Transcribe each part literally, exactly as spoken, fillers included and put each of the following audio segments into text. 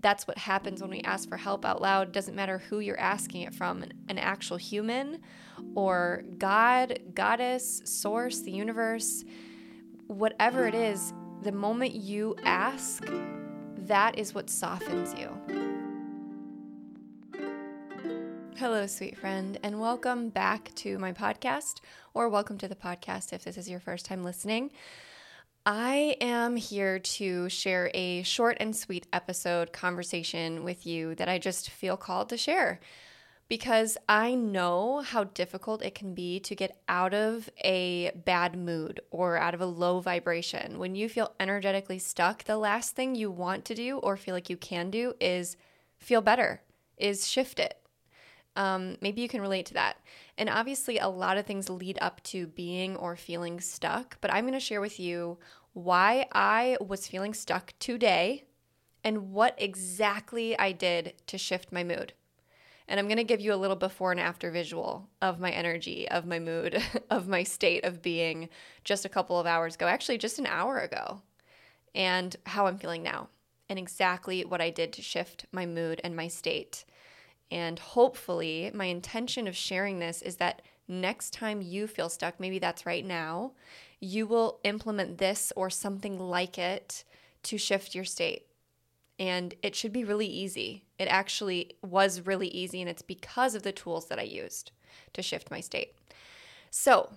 that's what happens when we ask for help out loud. It doesn't matter who you're asking it from, an, an actual human or God, goddess, source, the universe, whatever it is, the moment you ask, that is what softens you. Hello, sweet friend, and welcome back to my podcast, or welcome to the podcast if this is your first time listening. I am here to share a short and sweet episode conversation with you that I just feel called to share because I know how difficult it can be to get out of a bad mood or out of a low vibration. When you feel energetically stuck, the last thing you want to do or feel like you can do is feel better, is shift it. Um, maybe you can relate to that. And obviously a lot of things lead up to being or feeling stuck, but I'm going to share with you why I was feeling stuck today and what exactly I did to shift my mood. And I'm going to give you a little before and after visual of my energy, of my mood, of my state of being just a couple of hours ago, actually just an hour ago, and how I'm feeling now and exactly what I did to shift my mood and my state. And hopefully my intention of sharing this is that next time you feel stuck, maybe that's right now, you will implement this or something like it to shift your state. And it should be really easy. It actually was really easy, and it's because of the tools that I used to shift my state. So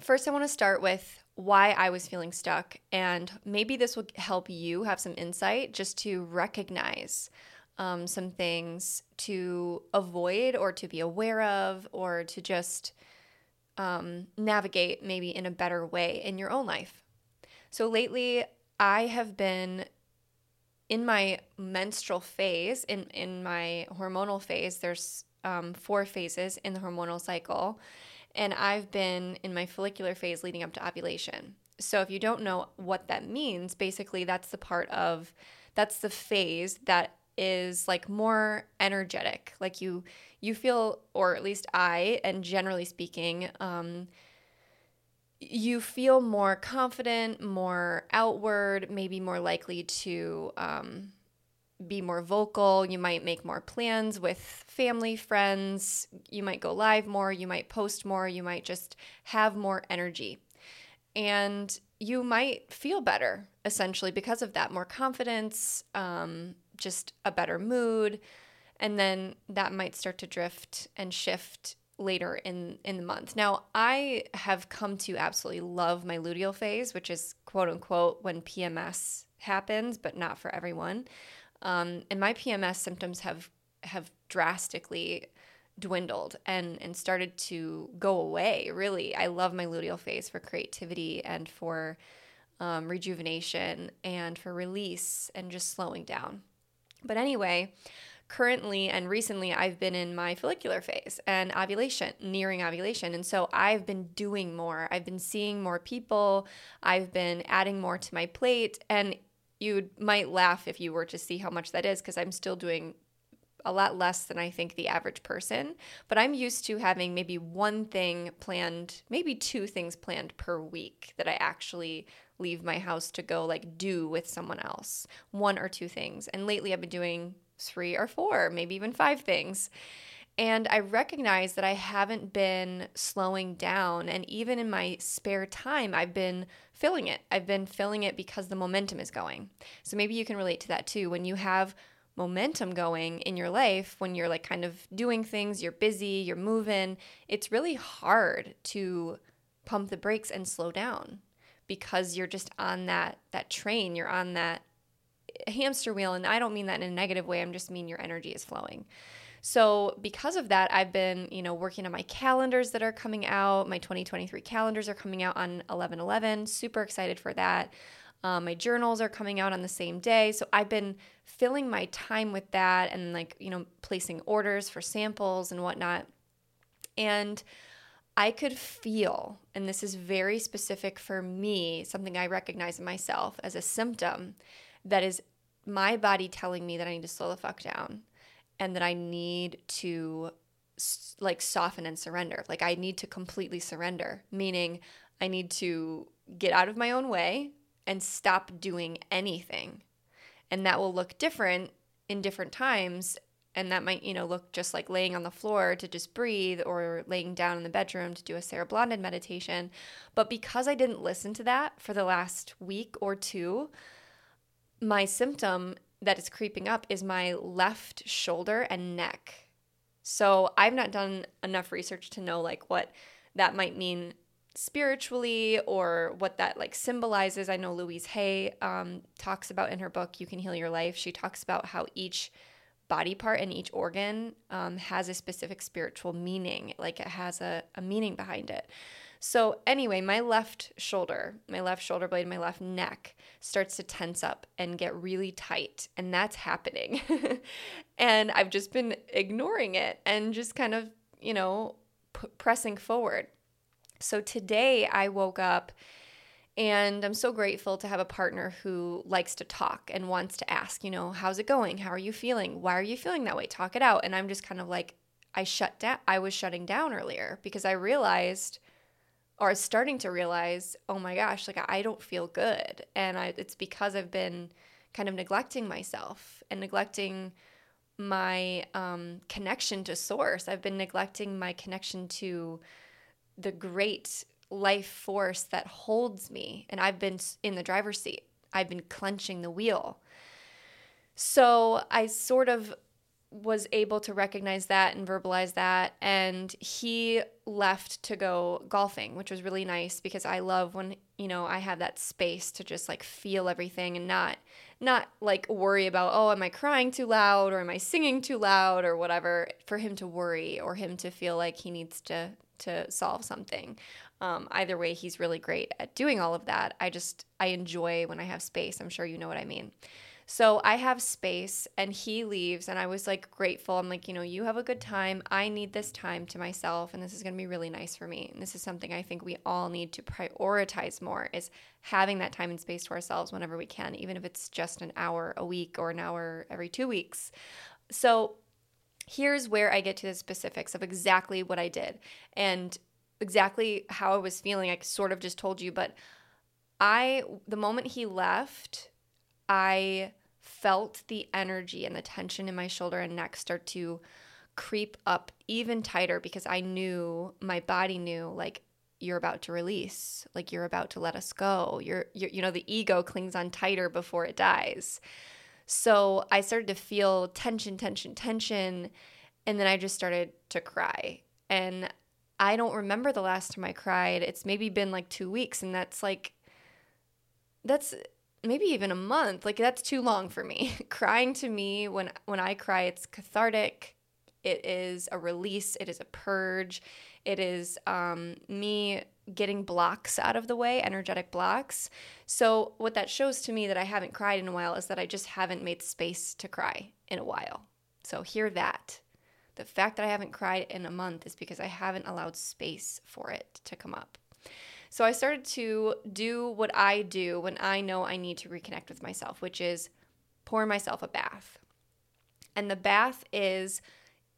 first I want to start with why I was feeling stuck, and maybe this will help you have some insight just to recognize Um, some things to avoid or to be aware of or to just um, navigate maybe in a better way in your own life. So lately I have been in my menstrual phase, in, in my hormonal phase. There's um, four phases in the hormonal cycle, and I've been in my follicular phase leading up to ovulation. So if you don't know what that means, basically that's the part of, that's the phase that is like more energetic, like you you feel, or at least I, and generally speaking, um, you feel more confident, more outward, maybe more likely to um, be more vocal. You might make more plans with family, friends. You might go live more. You might post more. You might just have more energy. And you might feel better, essentially, because of that, more confidence, um, just a better mood, and then that might start to drift and shift later in, in the month. Now, I have come to absolutely love my luteal phase, which is quote-unquote when P M S happens, but not for everyone. Um, and my P M S symptoms have have drastically dwindled and, and started to go away, really. I love my luteal phase for creativity and for um, rejuvenation and for release and just slowing down. But anyway, currently and recently, I've been in my follicular phase and ovulation, nearing ovulation. And so I've been doing more. I've been seeing more people. I've been adding more to my plate. And you might laugh if you were to see how much that is, because I'm still doing a lot less than I think the average person. But I'm used to having maybe one thing planned, maybe two things planned per week that I actually leave my house to go like do with someone else, one or two things. And lately I've been doing three or four, maybe even five things. And I recognize that I haven't been slowing down. And even in my spare time, I've been filling it. I've been filling it because the momentum is going. So maybe you can relate to that too. When you have momentum going in your life, when you're like kind of doing things, you're busy, you're moving, it's really hard to pump the brakes and slow down because you're just on that that train, you're on that hamster wheel. And I don't mean that in a negative way, I just mean your energy is flowing. So because of that, I've been, you know, working on my calendars that are coming out. My twenty twenty-three calendars are coming out on eleven eleven, super excited for that. Um, my journals are coming out on the same day. So I've been filling my time with that and like, you know, placing orders for samples and whatnot. And I could feel, and this is very specific for me, something I recognize in myself as a symptom, that is my body telling me that I need to slow the fuck down and that I need to like soften and surrender. Like I need to completely surrender, meaning I need to get out of my own way and stop doing anything and that will look different in different times. And that might, you know, look just like laying on the floor to just breathe, or laying down in the bedroom to do a Sarah Blondin meditation. But because I didn't listen to that for the last week or two, my symptom that is creeping up is my left shoulder and neck. So I've not done enough research to know like what that might mean spiritually, or what that like symbolizes. I know Louise Hay um, talks about in her book, You Can Heal Your Life. She talks about how each body part and each organ um, has a specific spiritual meaning, like it has a, a meaning behind it. So anyway, my left shoulder, my left shoulder blade, my left neck starts to tense up and get really tight, and that's happening. And I've just been ignoring it and just kind of, you know, p- pressing forward. So today I woke up, and I'm so grateful to have a partner who likes to talk and wants to ask, you know, how's it going? How are you feeling? Why are you feeling that way? Talk it out. And I'm just kind of like, I shut down. I was shutting down earlier because I realized, or starting to realize, oh my gosh, like I don't feel good. And I, it's because I've been kind of neglecting myself and neglecting my um, connection to source. I've been neglecting my connection to the great life force that holds me, and I've been in the driver's seat. I've been clenching the wheel. So I sort of was able to recognize that and verbalize that, and he left to go golfing, which was really nice because I love when, you know, I have that space to just like feel everything and not not like worry about, oh, am I crying too loud, or am I singing too loud, or whatever, for him to worry or him to feel like he needs to to solve something. Um, either way, he's really great at doing all of that. I just, I enjoy when I have space. I'm sure you know what I mean. So I have space, and he leaves, and I was like grateful. I'm like, you know, you have a good time. I need this time to myself, and this is going to be really nice for me. And this is something I think we all need to prioritize more, is having that time and space to ourselves whenever we can, even if it's just an hour a week or an hour every two weeks. So here's where I get to the specifics of exactly what I did and exactly how I was feeling. I sort of just told you, but I, the moment he left, I felt the energy and the tension in my shoulder and neck start to creep up even tighter, because I knew, my body knew, like, you're about to release, like you're about to let us go. You're, you're you know, the ego clings on tighter before it dies. So I started to feel tension, tension, tension, and then I just started to cry. And I don't remember the last time I cried. It's maybe been like two weeks, and that's like, that's maybe even a month. Like, that's too long for me. Crying to me, when when I cry, it's cathartic. It is a release. It is a purge. It is um, me getting blocks out of the way, energetic blocks. So what that shows to me that I haven't cried in a while is that I just haven't made space to cry in a while. So hear that. The fact that I haven't cried in a month is because I haven't allowed space for it to come up. So I started to do what I do when I know I need to reconnect with myself, which is pour myself a bath. And the bath is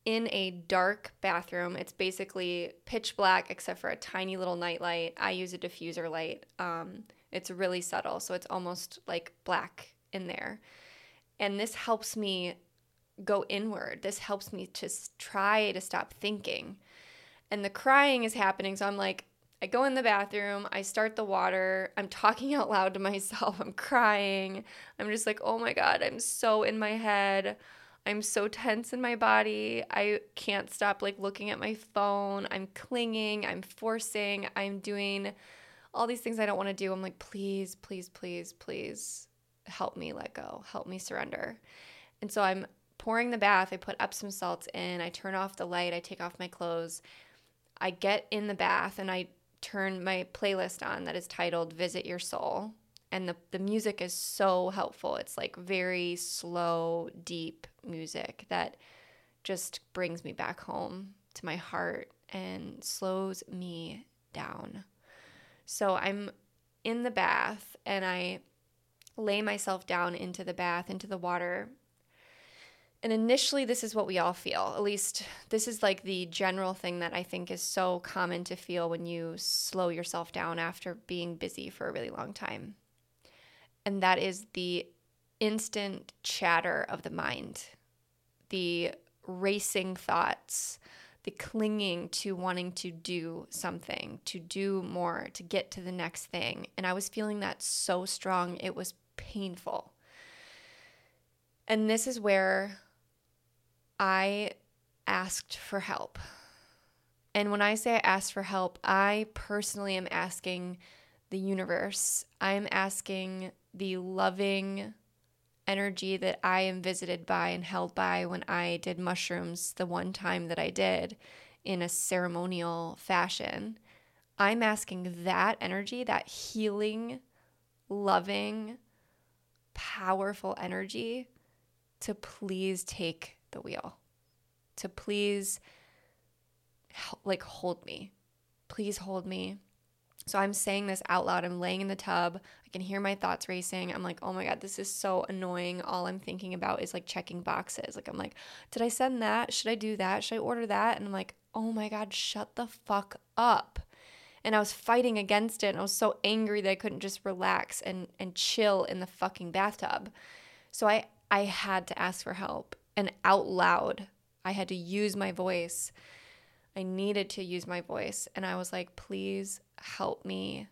in a dark bathroom. It's basically pitch black except for a tiny little nightlight. I use a diffuser light. Um, it's really subtle, so it's almost like black in there. And this helps me go inward. This helps me to try to stop thinking. And the crying is happening, so I'm like, I go in the bathroom, I start the water, I'm talking out loud to myself, I'm crying. I'm just like, oh my God, I'm so in my head. I'm so tense in my body. I can't stop like looking at my phone. I'm clinging. I'm forcing. I'm doing all these things I don't want to do. I'm like, please, please, please, please help me let go. Help me surrender. And so I'm pouring the bath. I put Epsom salts in. I turn off the light. I take off my clothes. I get in the bath and I turn my playlist on that is titled Visit Your Soul. And the, the music is so helpful. It's like very slow, deep music that just brings me back home to my heart and slows me down. So I'm in the bath and I lay myself down into the bath, into the water. And initially, this is what we all feel. At least this is like the general thing that I think is so common to feel when you slow yourself down after being busy for a really long time. And that is the instant chatter of the mind, the racing thoughts, the clinging to wanting to do something, to do more, to get to the next thing. And I was feeling that so strong, it was painful. And this is where I asked for help. And when I say I asked for help, I personally am asking the universe. I am asking the loving energy that I am visited by and held by when I did mushrooms the one time that I did in a ceremonial fashion. I'm asking that energy, that healing, loving, powerful energy, to please take the wheel, to please like hold me, please hold me. So I'm saying this out loud. I'm laying in the tub. I can hear my thoughts racing. I'm like, oh my God, this is so annoying. All I'm thinking about is like checking boxes. Like I'm like, did I send that? Should I do that? Should I order that? And I'm like, oh my God, shut the fuck up. And I was fighting against it. And I was so angry that I couldn't just relax and, and chill in the fucking bathtub. So I, I had to ask for help, and out loud. I had to use my voice. I needed to use my voice. And I was like, please help me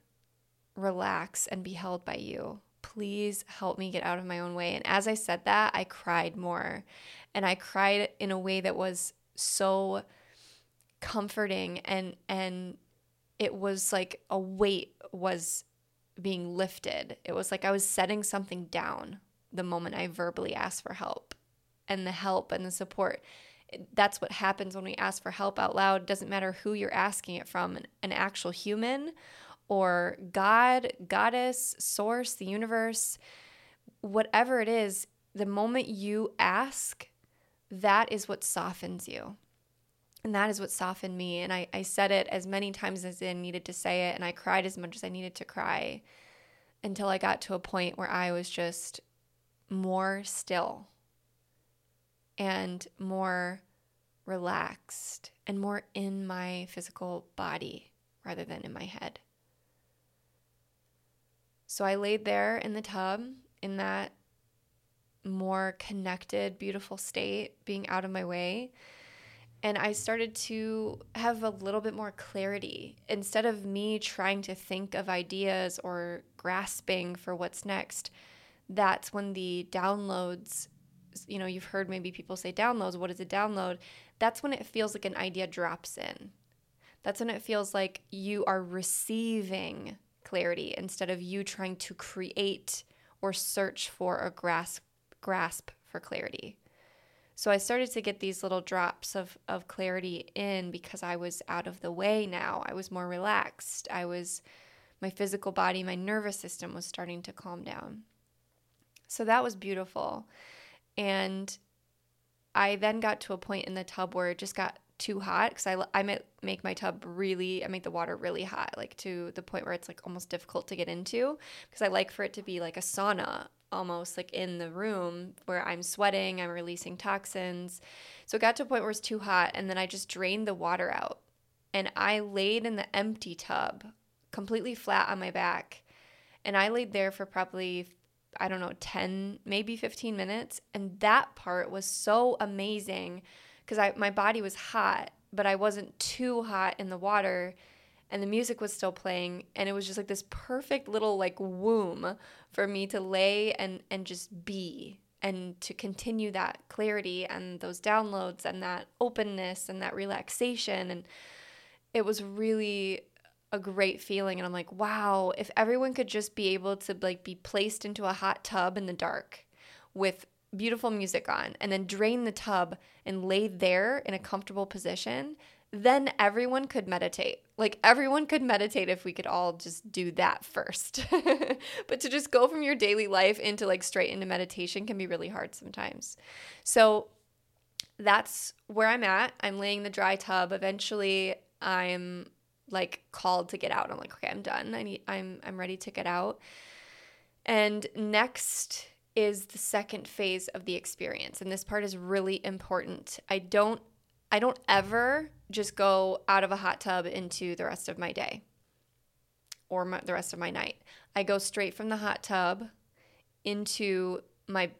relax and be held by you. Please help me get out of my own way. And as I said that, I cried more. And I cried in a way that was so comforting. And, and it was like a weight was being lifted. It was like I was setting something down the moment I verbally asked for help. And the help and the support, that's what happens when we ask for help out loud. It doesn't matter who you're asking it from, an, an actual human or God, goddess, source, the universe, whatever it is, the moment you ask, that is what softens you. And that is what softened me. And I, I said it as many times as I needed to say it, and I cried as much as I needed to cry until I got to a point where I was just more still and more relaxed and more in my physical body rather than in my head. So I laid there in the tub in that more connected, beautiful state, being out of my way. And I started to have a little bit more clarity. Instead of me trying to think of ideas or grasping for what's next, that's when the downloads, you know, you've heard maybe people say downloads. What is a download? That's when it feels like an idea drops in. That's when it feels like you are receiving clarity instead of you trying to create or search for or grasp grasp for clarity. So I started to get these little drops of, of clarity in because I was out of the way now. I was more relaxed. I was, my physical body, my nervous system was starting to calm down. So that was beautiful. And I then got to a point in the tub where it just got too hot because I, I make my tub really, I make the water really hot, like to the point where it's like almost difficult to get into because I like for it to be like a sauna almost, like in the room where I'm sweating, I'm releasing toxins. So it got to a point where it's too hot, and then I just drained the water out. And I laid in the empty tub completely flat on my back, and I laid there for probably I don't know, ten, maybe fifteen minutes. And that part was so amazing because I my body was hot, but I wasn't too hot in the water, and the music was still playing. And it was just like this perfect little like womb for me to lay and, and just be, and to continue that clarity and those downloads and that openness and that relaxation. And it was really a great feeling. And I'm like, wow, if everyone could just be able to like be placed into a hot tub in the dark with beautiful music on, and then drain the tub and lay there in a comfortable position, then everyone could meditate. Like everyone could meditate if we could all just do that first. But to just go from your daily life into like straight into meditation can be really hard sometimes. So that's where I'm at. I'm laying in the dry tub. Eventually I'm like called to get out. I'm like, okay, I'm done. I need, I'm, I'm ready to get out. And next is the second phase of the experience. And this part is really important. I don't, I don't ever just go out of a hot tub into the rest of my day or my, the rest of my night. I go straight from the hot tub into my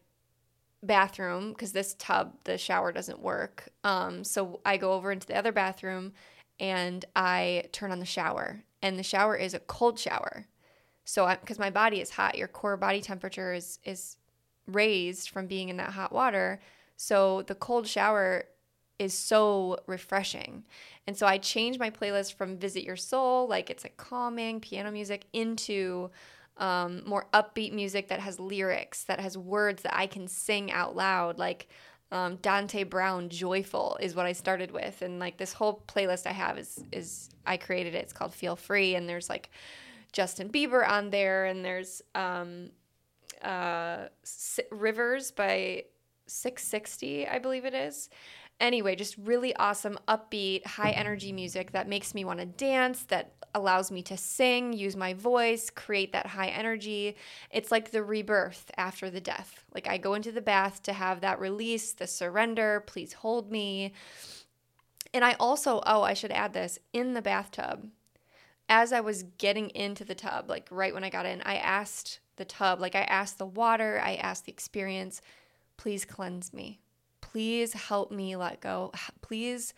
bathroom because this tub, the shower doesn't work. Um, so I go over into the other bathroom and I turn on the shower. And the shower is a cold shower. So because my body is hot, your core body temperature is, is raised from being in that hot water. So the cold shower is so refreshing. And so I changed my playlist from Visit Your Soul, like it's like calming piano music, into um, more upbeat music that has lyrics, that has words that I can sing out loud, like um, Dante Brown, Joyful is what I started with. And like this whole playlist I have is, is I created it. It's called Feel Free. And there's like Justin Bieber on there. And there's um, uh, S- Rivers by six sixty, I believe it is. Anyway, just really awesome, upbeat, high energy music that makes me want to dance, that allows me to sing, use my voice, create that high energy. It's like the rebirth after the death. Like I go into the bath to have that release, the surrender, please hold me. And I also, oh, I should add this, in the bathtub, as I was getting into the tub, like right when I got in, I asked the tub, like I asked the water, I asked the experience, please cleanse me. Please help me let go. Please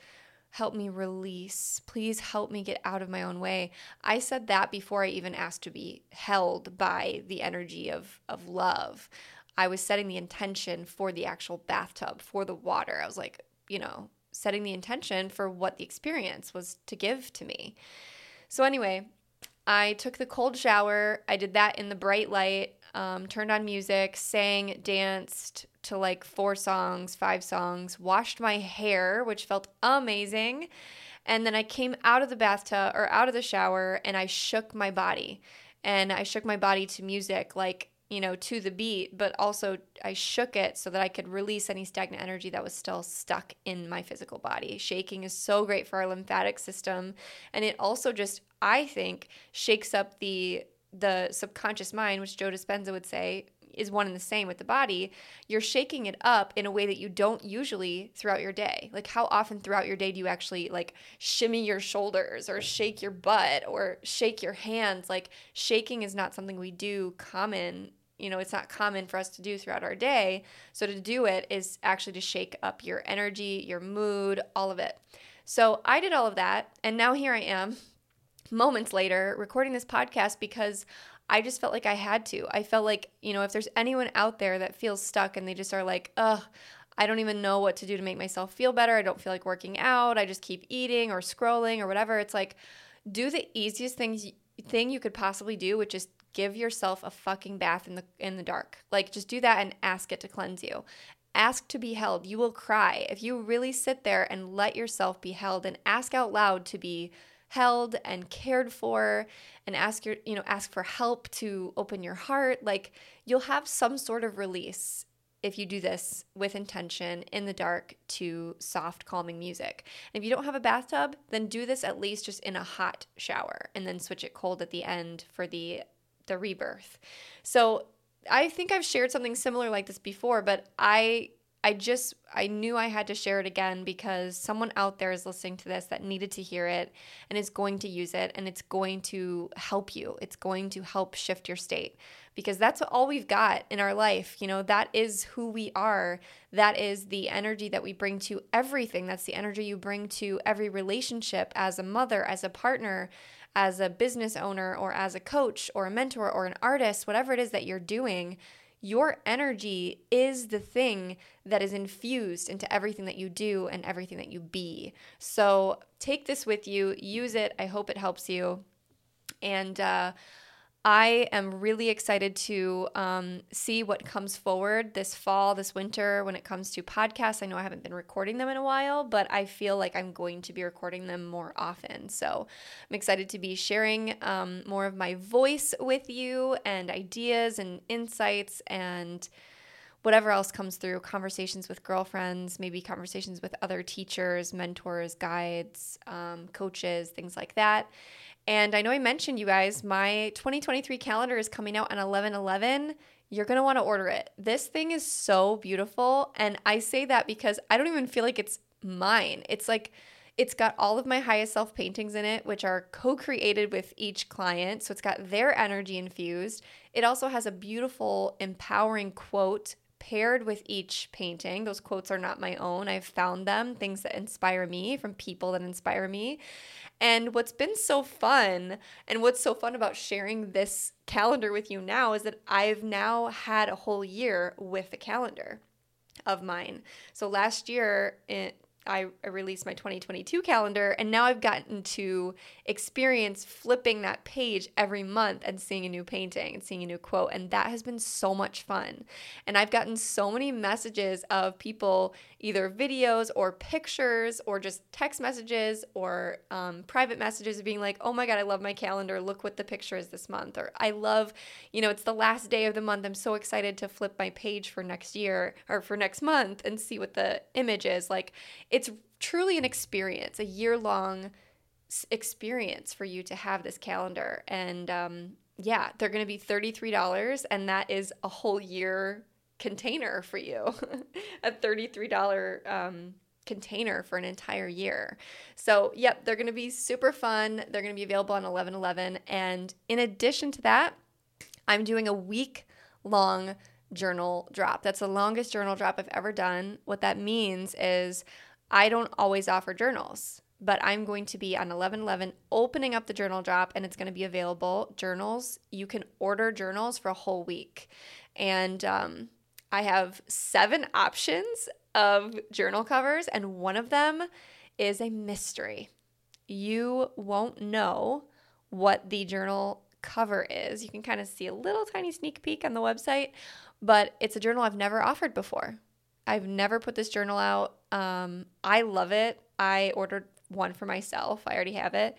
help me release. Please help me get out of my own way. I said that before I even asked to be held by the energy of, of love. I was setting the intention for the actual bathtub, for the water. I was like, you know, setting the intention for what the experience was to give to me. So anyway, I took the cold shower. I did that in the bright light, um, turned on music, sang, danced to like four songs, five songs, washed my hair, which felt amazing. And then I came out of the bathtub or out of the shower and I shook my body. And I shook my body to music, like, you know, to the beat, but also I shook it so that I could release any stagnant energy that was still stuck in my physical body. Shaking is so great for our lymphatic system. And it also just, I think, shakes up the the subconscious mind, which Joe Dispenza would say is one and the same with the body. You're shaking it up in a way that you don't usually throughout your day. Like how often throughout your day do you actually like shimmy your shoulders or shake your butt or shake your hands? Like shaking is not something we do common, you know, it's not common for us to do throughout our day. So to do it is actually to shake up your energy, your mood, all of it. So I did all of that. And now here I am moments later recording this podcast because I just felt like I had to. I felt like, you know, if there's anyone out there that feels stuck and they just are like, ugh, I don't even know what to do to make myself feel better. I don't feel like working out. I just keep eating or scrolling or whatever. It's like, do the easiest things thing you could possibly do, which is give yourself a fucking bath in the in the dark. Like just do that and ask it to cleanse you. Ask to be held. You will cry. If you really sit there and let yourself be held and ask out loud to be held and cared for, and ask your, you know, ask for help to open your heart. Like you'll have some sort of release if you do this with intention in the dark to soft, calming music. And if you don't have a bathtub, then do this at least just in a hot shower and then switch it cold at the end for the the rebirth. So I think I've shared something similar like this before, but I I just, I knew I had to share it again because someone out there is listening to this that needed to hear it and is going to use it and it's going to help you. It's going to help shift your state because that's all we've got in our life. You know, that is who we are. That is the energy that we bring to everything. That's the energy you bring to every relationship as a mother, as a partner, as a business owner, or as a coach or a mentor or an artist, whatever it is that you're doing. Your energy is the thing that is infused into everything that you do and everything that you be. So take this with you. Use it. I hope it helps you. And uh, I am really excited to um, see what comes forward this fall, this winter, when it comes to podcasts. I know I haven't been recording them in a while, but I feel like I'm going to be recording them more often. So I'm excited to be sharing um, more of my voice with you and ideas and insights and whatever else comes through, conversations with girlfriends, maybe conversations with other teachers, mentors, guides, um, coaches, things like that. And I know I mentioned, you guys, my twenty twenty-three calendar is coming out on eleven eleven. You're going to want to order it. This thing is so beautiful. And I say that because I don't even feel like it's mine. It's like it's got all of my highest self paintings in it, which are co-created with each client. So it's got their energy infused. It also has a beautiful, empowering quote paired with each painting. Those quotes are not my own. I've found them, things that inspire me from people that inspire me. And what's been so fun and what's so fun about sharing this calendar with you now is that I've now had a whole year with a calendar of mine. So last year it, I released my twenty twenty-two calendar, and now I've gotten to experience flipping that page every month and seeing a new painting and seeing a new quote, and that has been so much fun. And I've gotten so many messages of people, either videos or pictures or just text messages or um, private messages being like, oh my God, I love my calendar. Look what the picture is this month. Or I love, you know, it's the last day of the month. I'm so excited to flip my page for next year or for next month and see what the image is. Like, it's truly an experience, a year-long experience for you to have this calendar. And um, yeah, they're going to be thirty-three dollars, and that is a whole year container for you, a thirty-three dollars um, container for an entire year. So yep, they're going to be super fun. They're going to be available on eleven eleven. And in addition to that, I'm doing a week-long journal drop. That's the longest journal drop I've ever done. What that means is I don't always offer journals, but I'm going to be on eleven eleven opening up the journal drop, and it's going to be available. Journals, you can order journals for a whole week. And um, I have seven options of journal covers, and one of them is a mystery. You won't know what the journal cover is. You can kind of see a little tiny sneak peek on the website, but it's a journal I've never offered before. I've never put this journal out. Um, I love it. I ordered one for myself. I already have it.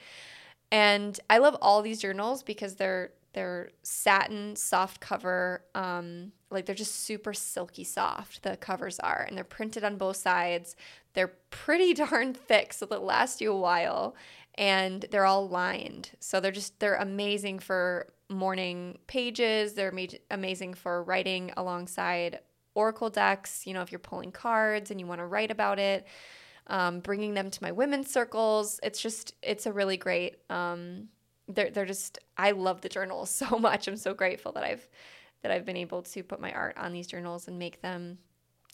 And I love all these journals because they're they're satin, soft cover. Um, like they're just super silky soft, the covers are. And they're printed on both sides. They're pretty darn thick, so they'll last you a while. And they're all lined. So they're just, they're amazing for morning pages. They're ma- amazing for writing alongside oracle decks, you know, if you're pulling cards and you want to write about it, um, bringing them to my women's circles. It's just, it's a really great, um, they're, they're just, I love the journals so much. I'm so grateful that I've, that I've been able to put my art on these journals and make them,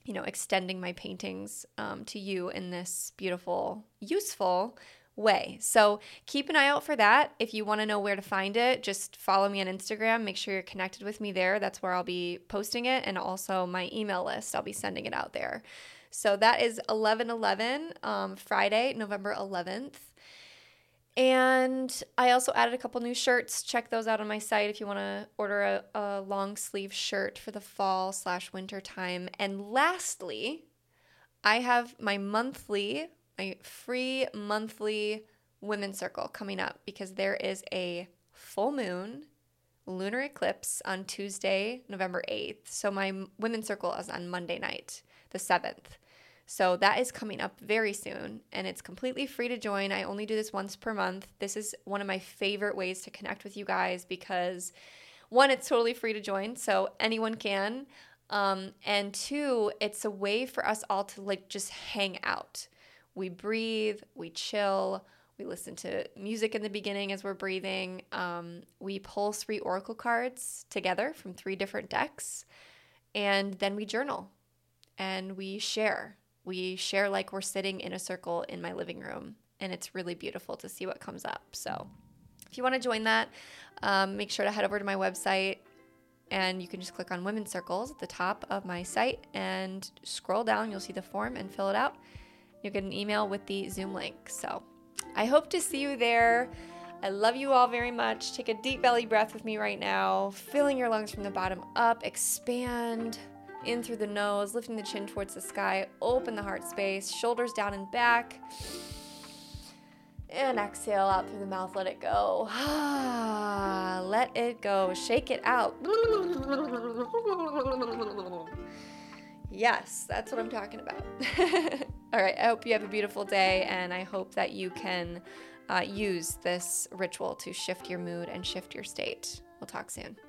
you know, extending my paintings, um, to you in this beautiful, useful way. So keep an eye out for that. If you want to know where to find it, just follow me on Instagram. Make sure you're connected with me there. That's where I'll be posting it, and also my email list. I'll be sending it out there. So that is eleven eleven, um, Friday, November eleventh. And I also added a couple new shirts. Check those out on my site if you want to order a, a long sleeve shirt for the fall slash winter time. And lastly, I have my monthly my free monthly women's circle coming up, because there is a full moon lunar eclipse on Tuesday, November eighth. So my women's circle is on Monday night, the seventh. So that is coming up very soon, and it's completely free to join. I only do this once per month. This is one of my favorite ways to connect with you guys because, one, it's totally free to join, so anyone can. Um, and two, it's a way for us all to like just hang out. We breathe, we chill, we listen to music in the beginning as we're breathing. Um, we pull three oracle cards together from three different decks, and then we journal and we share. We share like we're sitting in a circle in my living room, and it's really beautiful to see what comes up. So if you want to join that, um, make sure to head over to my website, and you can just click on Women's Circles at the top of my site and scroll down. You'll see the form and fill it out. You'll get an email with the Zoom link. So I hope to see you there. I love you all very much. Take a deep belly breath with me right now, filling your lungs from the bottom up. Expand in through the nose, lifting the chin towards the sky. Open the heart space, shoulders down and back. And exhale out through the mouth. Let it go. Let it go. Shake it out. Yes, that's what I'm talking about. All right, I hope you have a beautiful day, and I hope that you can uh, use this ritual to shift your mood and shift your state. We'll talk soon.